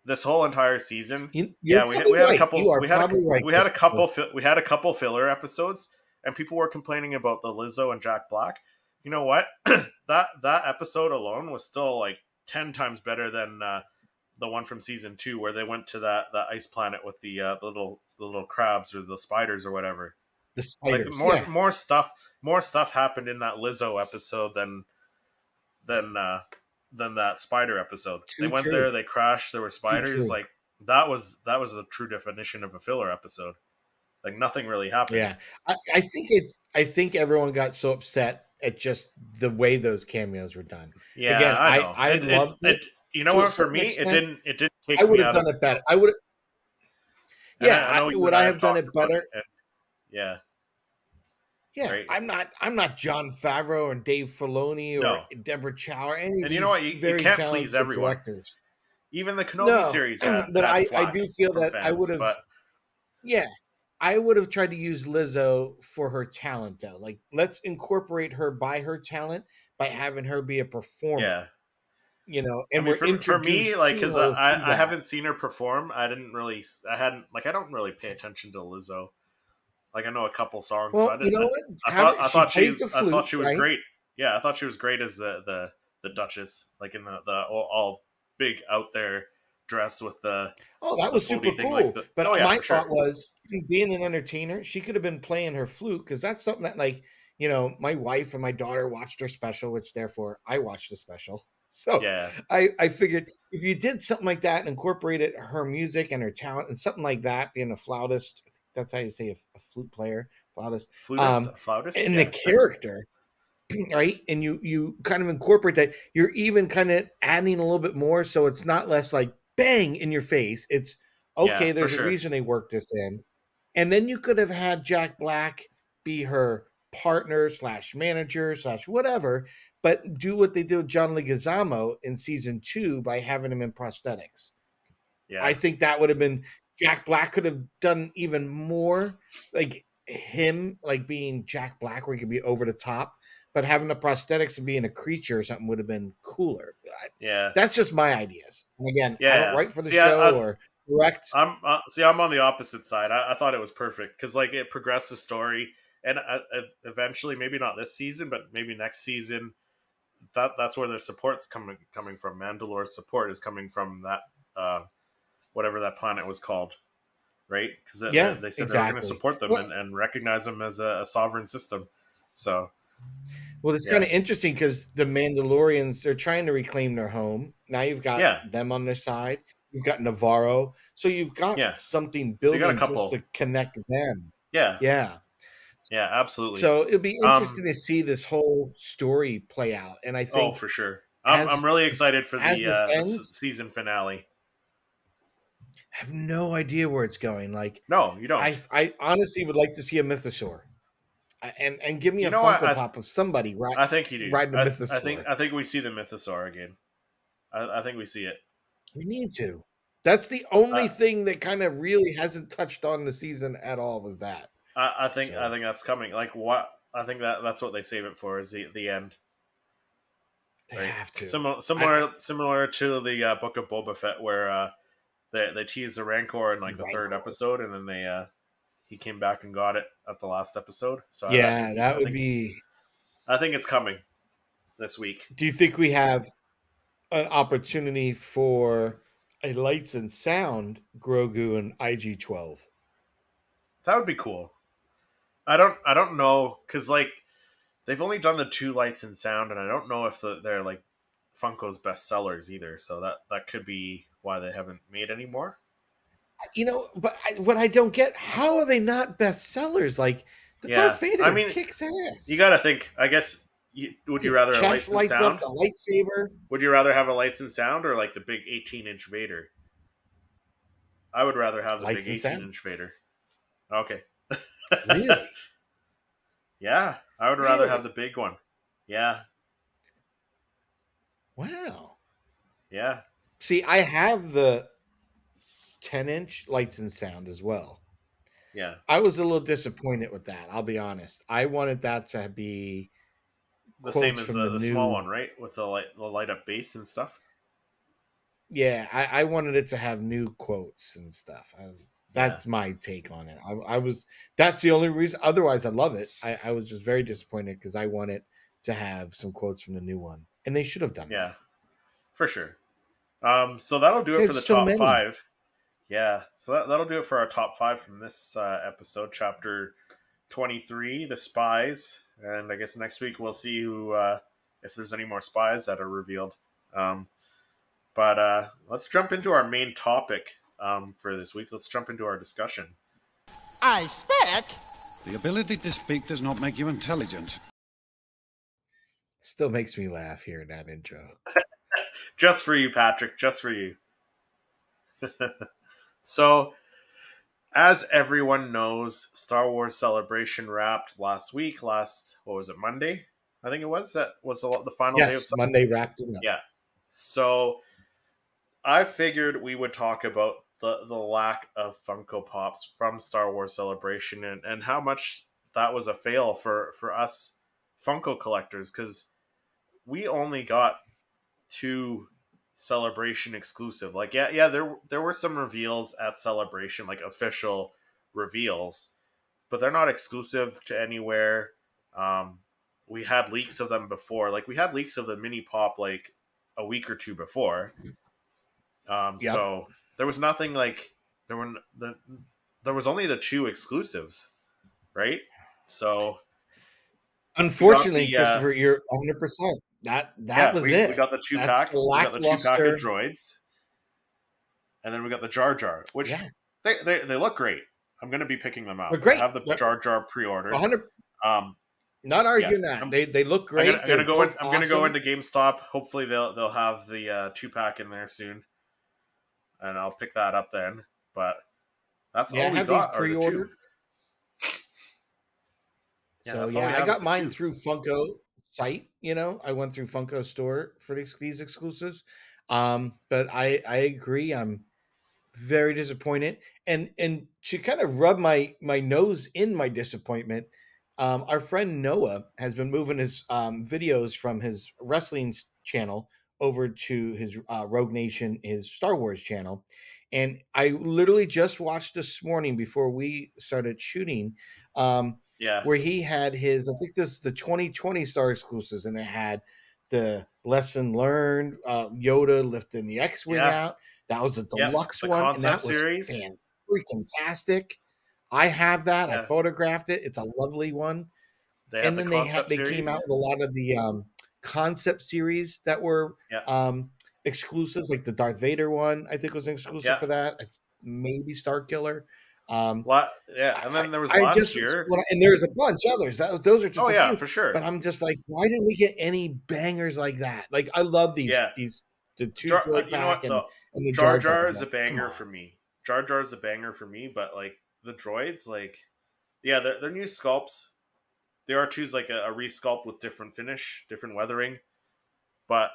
this whole entire season, we had a couple filler episodes, and people were complaining about the Lizzo and Jack Black. You know what? that episode alone was still like 10 times better than the one from season 2, where they went to that ice planet with the little crabs or the spiders or whatever. The spiders, like, more stuff happened in that Lizzo episode than that spider episode. They went there, they crashed, there were spiders. Like, that was a true definition of a filler episode. Like, nothing really happened. Yeah, I think everyone got so upset at just the way those cameos were done. Yeah, again, I loved it. You know what? For me, it didn't take me out. I would have done it better. I would. Yeah, would I have done it better? Yeah. Yeah, right. I'm not Jon Favreau and Dave Filoni or Deborah Chow or anything. And you know what? You can't please everyone. Directors. Even the Kenobi series. But I do feel that fans, I would have. But... Yeah, I would have tried to use Lizzo for her talent, though. Like, let's incorporate her by her talent by having her be a performer. Yeah, you know. And I mean, for me, like, because I haven't seen her perform. I don't really pay attention to Lizzo. Like, I know a couple songs. Well, so I thought she was great. Yeah, I thought she was great as the Duchess, like in the all big out there dress with the. Oh, that was super cool. Like my thought was, being an entertainer, she could have been playing her flute, because that's something that, like, you know, my wife and my daughter watched her special, which therefore I watched the special. So yeah, I figured if you did something like that and incorporated her music and her talent and something like that, being a flautist. That's how you say a flute player, flautist, and the character, right? And you kind of incorporate that. You're even kind of adding a little bit more, so it's not less like bang in your face. It's okay. Yeah, there's a reason they worked this in, and then you could have had Jack Black be her partner / manager / whatever, but do what they did with John Leguizamo in season 2 by having him in prosthetics. Yeah, I think that would have been. Jack Black could have done even more, like him, like being Jack Black, where he could be over the top, but having the prosthetics and being a creature or something would have been cooler. Yeah, that's just my ideas. And again, I don't write for the show or direct. I'm on the opposite side. I thought it was perfect because, like, it progressed the story, and eventually, maybe not this season, but maybe next season, that's where their support's coming from. Mandalore's support is coming from that. Whatever that planet was called, right? Because they said they were going to support them and recognize them as a sovereign system. So, well, it's kind of interesting because the Mandalorians, they're trying to reclaim their home. Now you've got them on their side. You've got Navarro. So you've got something building just to connect them. Yeah. Yeah. Yeah, absolutely. So it'll be interesting to see this whole story play out. And I think... Oh, for sure. I'm really excited for the season finale. Have no idea where it's going. Like, no, you don't. I honestly would like to see a Mythosaur, and give me a Funko Pop of somebody. Right, I think you do. Riding a Mythosaur. I think we see the Mythosaur again. I think we see it. We need to. That's the only thing that kind of really hasn't touched on the season at all. Was that? I think that's coming. Like, what? I think that's what they save it for, is the end. They right? have to. Similar to the Book of Boba Fett, where they teased the Rancor in the third episode, and then they he came back and got it at the last episode. So I think it's coming this week. Do you think we have an opportunity for a Lights and Sound Grogu and IG-12? That would be cool. I don't know, because they've only done the two Lights and Sound, and I don't know if they're Funko's best sellers either. So that could be why they haven't made any more. You know, but what I don't get, how are they not best sellers? Darth Vader kicks ass. You got to think. I guess would you rather a Lights and Sound? Up the lightsaber. Would you rather have a Lights and Sound or the big 18-inch Vader? I would rather have the lights big 18-inch Vader. Okay. Really? Yeah, I would rather have the big one. Yeah. Wow. Yeah. See, I have the 10-inch Lights and Sound as well. Yeah. I was a little disappointed with that, I'll be honest. I wanted that to be the same as the small one, right? With the light up bass and stuff. Yeah, I wanted it to have new quotes and stuff. That's my take on it. That's the only reason. Otherwise, I love it. I was just very disappointed because I wanted to have some quotes from the new one, and they should have done that. Yeah, for sure. So that'll do it for the top five. Yeah, so that'll do it for our top five from this episode, chapter 23, The Spies. And I guess next week we'll see who, if there's any more spies that are revealed. But let's jump into our main topic. For this week, let's jump into our discussion. I speak. The ability to speak does not make you intelligent. Still makes me laugh hearing that intro. Just for you, Patrick. Just for you. So, as everyone knows, Star Wars Celebration wrapped last week. What was it, Monday? I think it was. That was the final day of Sunday. Monday wrapped it up. Yeah. So, I figured we would talk about the lack of Funko Pops from Star Wars Celebration and how much that was a fail for us Funko collectors, because we only got two Celebration exclusive. There were some reveals at Celebration, official reveals, but they're not exclusive to anywhere. We had leaks of them before. We had leaks of the mini pop a week or two before. Yep. So there was nothing there was only the two exclusives, right? So unfortunately, Christopher, you're 100%. That was it. We got the two pack. We got the two pack of droids, and then we got the Jar Jar, which they look great. I'm going to be picking them up. They're great. I have the Jar Jar pre-ordered. 100. Not arguing that. They look great. I'm going to go into GameStop. Hopefully they'll have the two pack in there soon. And I'll pick that up then. But that's all we got. Pre-ordered. I got mine through Funko site. I went through Funko store for these exclusives. But I agree. I'm very disappointed. And to kind of rub my nose in my disappointment, our friend Noah has been moving his videos from his wrestling channel over to his Rogue Nation, his Star Wars channel. And I literally just watched this morning before we started shooting where he had his, I think this is the 2020 Star exclusives, and it had the lesson learned, Yoda lifting the X-Wing out. That was a deluxe one. And that was freaking fantastic. I have that. Yeah. I photographed it. It's a lovely one. They came out with a lot of the concept series that were exclusives, like the Darth Vader one, I think was an exclusive for that. Maybe Starkiller. And then there was last year. And there's a bunch others. Those are just a few, for sure. But I'm just why didn't we get any bangers like that? I love these. These the two Jar pack and the Jar Jar is a banger for me. Jar Jar is a banger for me, but the droids, they're new sculpts. The R2 is a resculpt with different finish, different weathering, but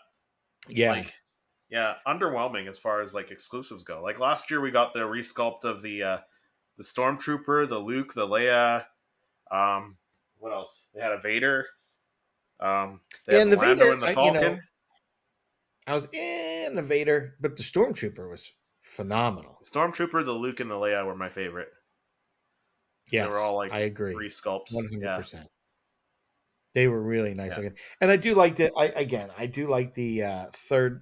underwhelming as far as exclusives go. Last year we got the resculpt of the Stormtrooper, the Luke, the Leia, what else? They had a Vader. They had Lando and the Falcon. I was in the Vader, but the Stormtrooper was phenomenal. Stormtrooper, the Luke, and the Leia were my favorite. Yes, they were all like I agree. Resculpts, 100%. They were really nice looking, and I do like that. I do like the third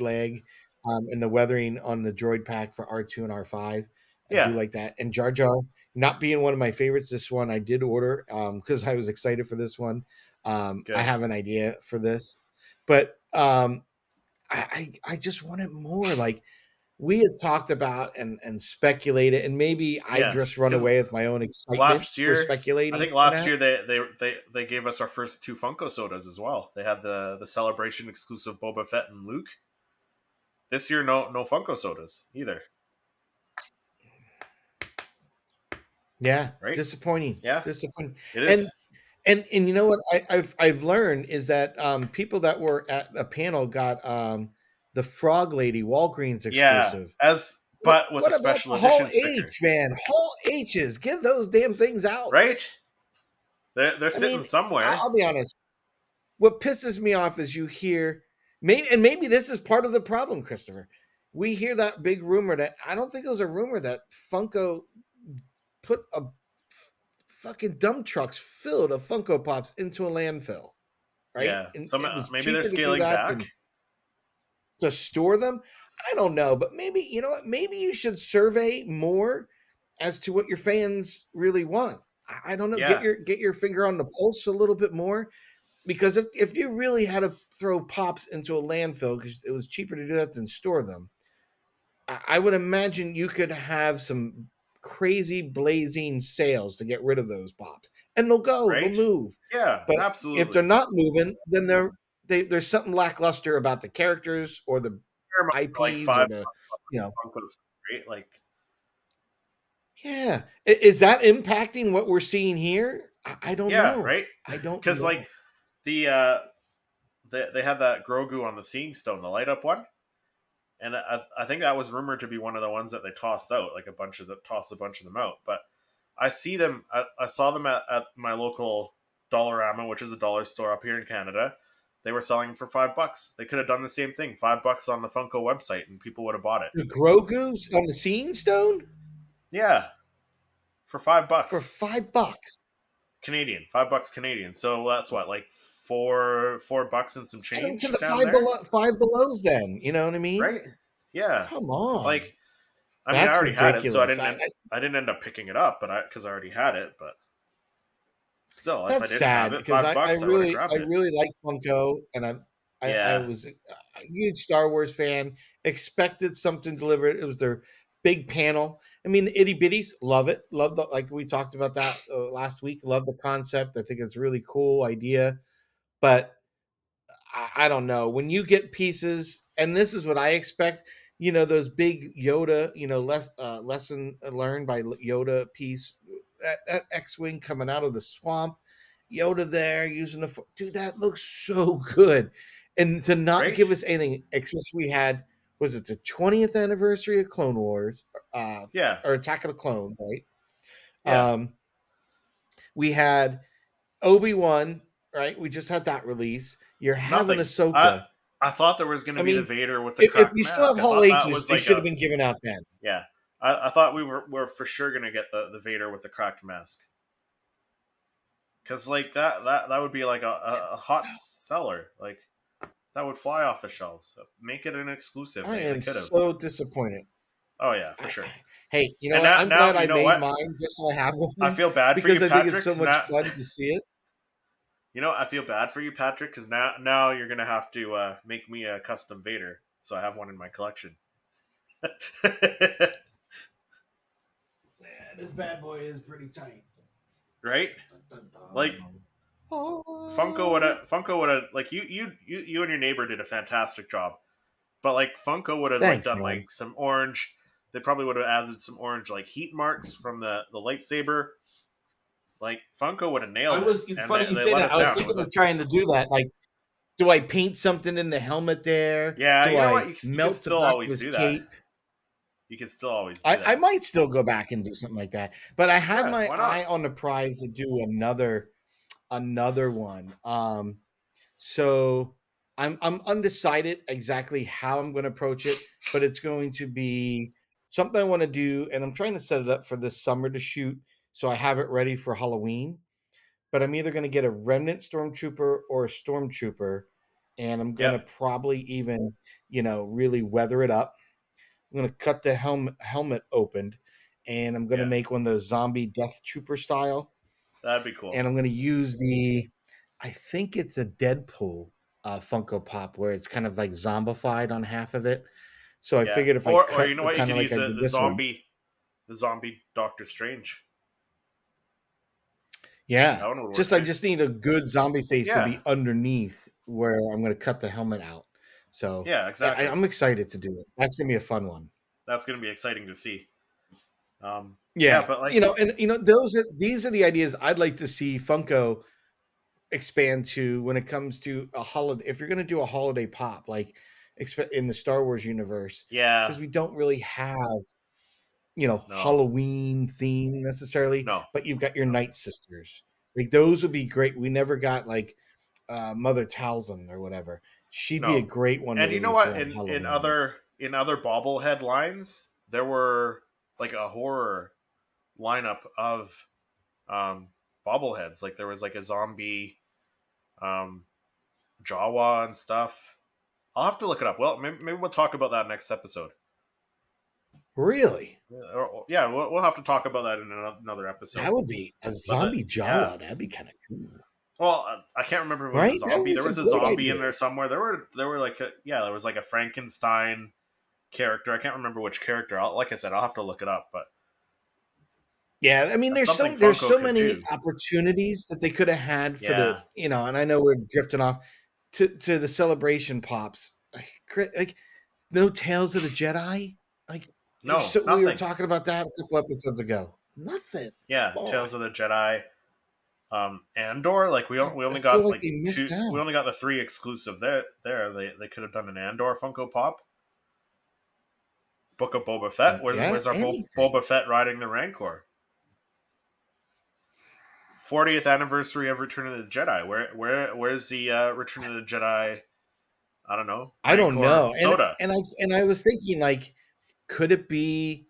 leg, and the weathering on the droid pack for R2 and R5. I do like that, and Jar Jar not being one of my favorites. This one I did order because I was excited for this one. I have an idea for this, but I just wanted more. Like we had talked about and speculated, and maybe I just run away with my own excitement. Last year, for speculating. I think last year they gave us our first two Funko sodas as well. They had the Celebration exclusive Boba Fett and Luke. This year, no Funko sodas either. Yeah, right? Disappointing. Yeah, disappointing. It is. And you know what I've learned is that people that were at a panel got the Frog Lady Walgreens exclusive. Yeah, with a special edition sticker. H, man, whole H's, give those damn things out, right? They're sitting somewhere. I'll be honest. What pisses me off is you hear, maybe this is part of the problem, Christopher. We hear that big rumor that I don't think it was a rumor that Funko put a fucking dump trucks filled of Funko Pops into a landfill, right? Yeah, maybe they're scaling back to store them. I don't know, but maybe you know what? Maybe you should survey more as to what your fans really want. I don't know. Yeah. Get your finger on the pulse a little bit more, because if you really had to throw Pops into a landfill because it was cheaper to do that than store them, I would imagine you could have some crazy blazing sales to get rid of those Pops, and they'll go, right? They'll move. Yeah, but absolutely. If they're not moving, then there's something lackluster about the characters or the IPs, like or the, you know, right? Like, yeah, is that impacting what we're seeing here? I don't know. Right? I don't because like they had that Grogu on the Seeing Stone, the light up one. And I think that was rumored to be one of the ones that they tossed out, like tossed a bunch of them out. But I see them. I saw them at my local Dollarama, which is a dollar store up here in Canada. They were selling for $5. They could have done the same thing, $5 on the Funko website, and people would have bought it. The Grogu's on the Seeing Stone? Yeah, for $5. For $5 Canadian, $5 Canadian. So that's what, like $4 and some change. To the Five Belows, then, you know what I mean? Right? Yeah. Come on. Like, I mean, that's I already ridiculous. Had it, so I didn't end up picking it up, but because I already had it. But still, that's if I didn't sad have it, because $5, I really like Funko, and I was a huge Star Wars fan. Expected something delivered. It was their big panel. I mean, the Itty Bitties, love it. Love the, like we talked about that last week. Love the concept. I think it's a really cool idea. But I don't know. When you get pieces, and this is what I expect, you know, those big Yoda, you know, lesson learned by Yoda piece, that X-Wing coming out of the swamp, Yoda there using the dude, that looks so good. And to not give us anything, especially we had, was it the 20th anniversary of Clone Wars? Or Attack of the Clones, right? Yeah. We had Obi-Wan, right? We just had that release. You're having Ahsoka. I thought there was going to be the Vader with the cracked mask. If you still have whole ages, they should have been given out then. Yeah. I thought we were for sure going to get the Vader with the cracked mask. Because, like, that would be, like, a hot seller. Like, that would fly off the shelves. Make it an exclusive. I am so disappointed. Oh, yeah, for sure. Hey, you know what? I'm glad I made mine just so I have one. I feel bad for you, Patrick. Because I think it's so much fun to see it. You know, I feel bad for you, Patrick, because now you're going to have to make me a custom Vader, so I have one in my collection. Man, this bad boy is pretty tight. Right? Like, Funko would have, like, you and your neighbor did a fantastic job. But, like, Funko would have done, like, some orange. They probably would have added some orange, like, heat marks from the lightsaber. Like, Funko would have nailed it. Funny you say that. I was thinking of trying to do that. Like, do I paint something in the helmet there? Yeah, do you know what? You can still always do that. You can still always do that. I might still go back and do something like that. But I have my eye on the prize to do another another one. So I'm undecided exactly how I'm going to approach it, but it's going to be something I want to do, and I'm trying to set it up for this summer to shoot, so I have it ready for Halloween. But I'm either going to get a remnant stormtrooper or a stormtrooper, and I'm going to probably even, you know, really weather it up. I'm going to cut the helmet open, and I'm going to make one of those zombie death trooper style. That'd be cool. And I'm going to use the, I think it's a Deadpool Funko Pop where it's kind of like zombified on half of it. So I figured if I cut, or you know what, you can use the zombie Doctor Strange. Yeah, just I just need a good zombie face to be underneath where I'm going to cut the helmet out. So yeah, exactly. I'm excited to do it. That's going to be a fun one. That's going to be exciting to see. But like, you know, and you know, these are the ideas I'd like to see Funko expand to when it comes to a holiday. If you're going to do a holiday pop, like in the Star Wars universe, because we don't really have, you know, Halloween theme necessarily, but you've got your Night Sisters. Like those would be great. We never got like Mother Talzin or whatever. She'd be a great one. And you know what? In other bobblehead lines, there were like a horror lineup of bobbleheads. Like there was like a zombie Jawa and stuff. I'll have to look it up. Well, maybe we'll talk about that next episode. Really? Yeah, we'll have to talk about that in another episode. That would be a zombie Jawa. Yeah. That'd be kind of cool. Well, I can't remember if it was a zombie. There was a zombie in there somewhere. There were like there was like a Frankenstein character. I can't remember which character. Like I said, I'll have to look it up. But yeah, I mean, there's so many opportunities that they could have had for the, you know. And I know we're drifting off to the celebration pops. Like no Tales of the Jedi. Like. No, so we were talking about that a couple episodes ago. Nothing. Yeah, boy. Tales of the Jedi, Andor. Like we only got like two. Out. We only got the three exclusive there. They could have done an Andor Funko Pop. Book of Boba Fett. Where's our Boba Fett riding the Rancor? 40th anniversary of Return of the Jedi. Where's the Return of the Jedi? I don't know. Rancor, I don't know. Soda. And I was thinking like. Could it be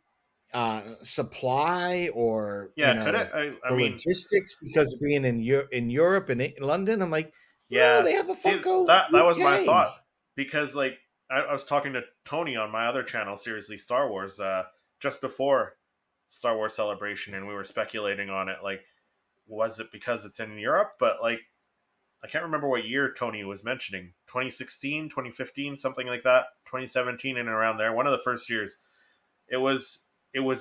supply or could it? I mean, logistics because of being in Europe and in London. I'm like, they have a Funko. That was my thought because like I was talking to Tony on my other channel, Seriously Star Wars, just before Star Wars Celebration, and we were speculating on it. Like, was it because it's in Europe? But like, I can't remember what year Tony was mentioning. 2016, 2015, something like that. 2017 and around there. One of the first years. It was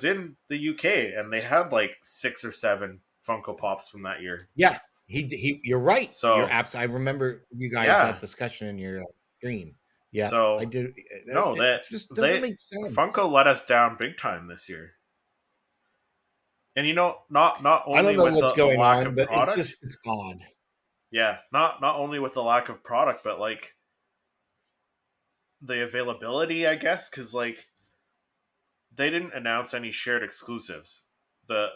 in the UK, and they had like 6 or 7 Funko Pops from that year. Yeah, he. You're right. So I remember you guys that discussion in your stream. Yeah, so I did. That just doesn't make sense. Funko let us down big time this year. And you know, not only I don't know with what's the going lack on, of but product, it's odd. Yeah, not only with the lack of product, but like the availability, I guess, because like. They didn't announce any shared exclusives. The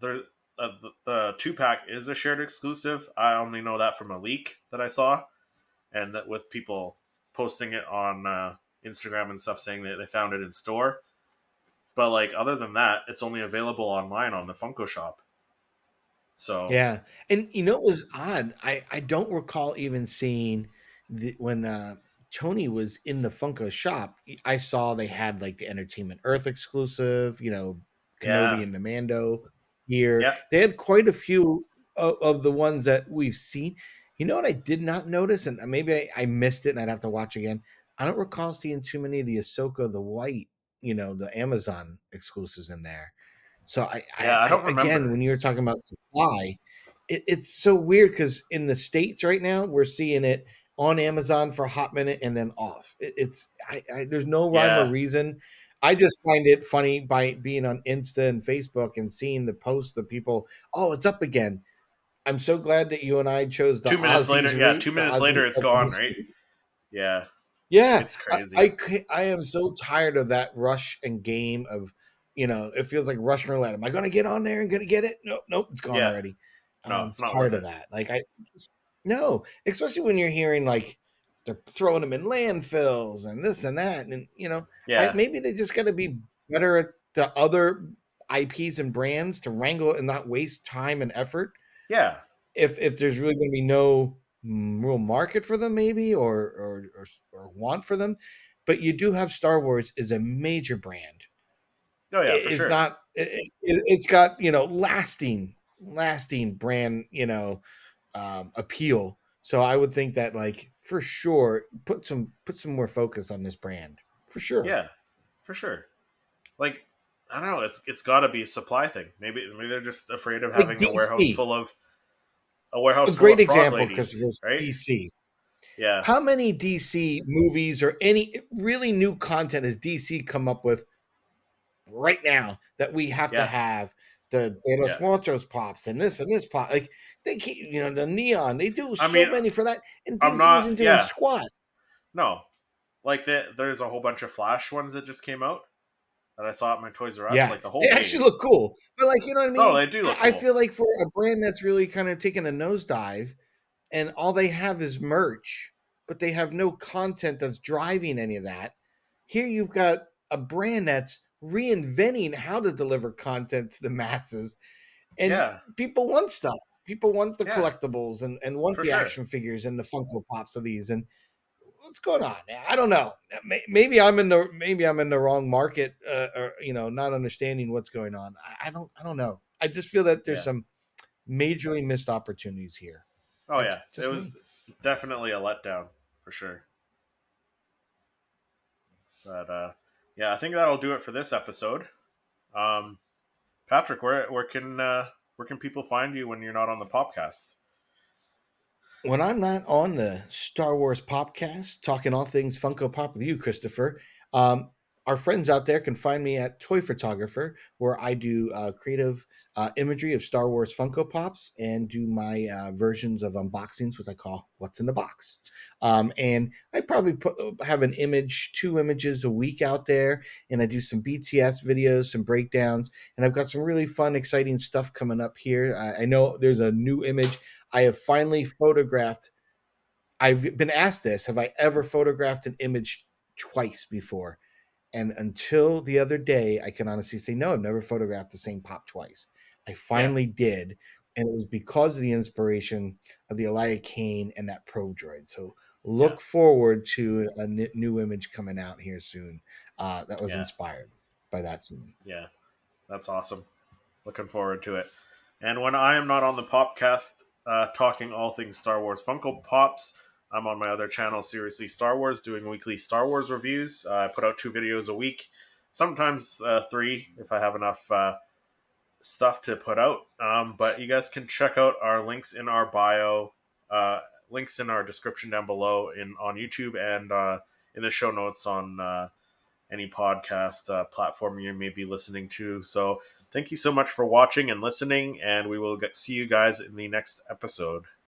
2-pack is a shared exclusive. I only know that from a leak that I saw, and that with people posting it on Instagram and stuff saying that they found it in store. But like other than that, it's only available online on the Funko Shop. So yeah, and you know it was odd. I don't recall even seeing when. Tony was in the Funko Shop. I saw they had like the Entertainment Earth exclusive, you know, Kenobi and the Mando here. Yep. They had quite a few of the ones that we've seen. You know what I did not notice, and maybe I missed it and I'd have to watch again. I don't recall seeing too many of the Ahsoka, the White, you know, the Amazon exclusives in there. So I don't remember. Again, when you were talking about supply, it's so weird because in the States right now, we're seeing it on Amazon for a hot minute and then off. It's there's no rhyme or reason. I just find it funny by being on Insta and Facebook and seeing the posts of people. Oh, it's up again. I'm so glad that you and I chose the 2 minutes Aussies later. Route, yeah, 2 minutes Aussies later, it's gone. Right? Yeah, yeah. It's crazy. I am so tired of that rush and game of, you know, it feels like Russian roulette. Am I going to get on there and going to get it? Nope, it's gone already. No, it's not part of that. Like no, especially when you're hearing like they're throwing them in landfills and this and that, and you know, maybe they just got to be better at the other IPs and brands to wrangle and not waste time and effort. Yeah, if there's really going to be no real market for them, maybe or want for them, but you do have Star Wars is a major brand. Oh yeah, for sure. It's got, you know, lasting brand, you know, appeal. So I would think that, like, for sure, put some more focus on this brand. For sure. Yeah, for sure. Like, I don't know, it's got to be a supply thing. Maybe they're just afraid of having like a warehouse full of great example, because right? DC. Yeah. How many DC movies or any really new content has DC come up with right now that we have to have? The De Los Muertos pops and this pop, like they keep, you know, the neon. They do many for that, and Disney isn't doing squat. No, like there's a whole bunch of Flash ones that just came out that I saw at my Toys R Us. Yeah. Like the whole thing actually look cool, but like, you know what I mean? No, they do look cool. I feel like for a brand that's really kind of taking a nosedive, and all they have is merch, but they have no content that's driving any of that. Here you've got a brand that's reinventing how to deliver content to the masses, and people want stuff. People want the collectibles and want the action figures and the Funko Pops of these. And what's going on? I don't know. Maybe I'm in the wrong market, or you know, not understanding what's going on. I don't know. I just feel that there's some majorly missed opportunities here. Oh that's it was definitely a letdown for sure. But yeah, I think that'll do it for this episode. Patrick, where can people find you when you're not on the podcast? When I'm not on the Star Wars podcast, talking all things Funko Pop with you, Christopher, our friends out there can find me at Toy Photographer, where I do creative imagery of Star Wars Funko Pops and do my versions of unboxings, which I call What's in the Box. And I probably have two images a week out there, and I do some BTS videos, some breakdowns, and I've got some really fun, exciting stuff coming up here. I know there's a new image. I have finally photographed. I've been asked this, have I ever photographed an image twice before? And until the other day, I can honestly say, no, I've never photographed the same pop twice. I finally did. And it was because of the inspiration of the Elia Kane and that Probe droid. So look forward to a new image coming out here soon. That was inspired by that scene. Yeah, that's awesome. Looking forward to it. And when I am not on the podcast talking all things Star Wars Funko Pops, I'm on my other channel, Seriously Star Wars, doing weekly Star Wars reviews. I put out 2 videos a week, sometimes 3 if I have enough stuff to put out. But you guys can check out our links in our bio, links in our description down below on YouTube, and in the show notes on any podcast platform you may be listening to. So thank you so much for watching and listening, and we will see you guys in the next episode.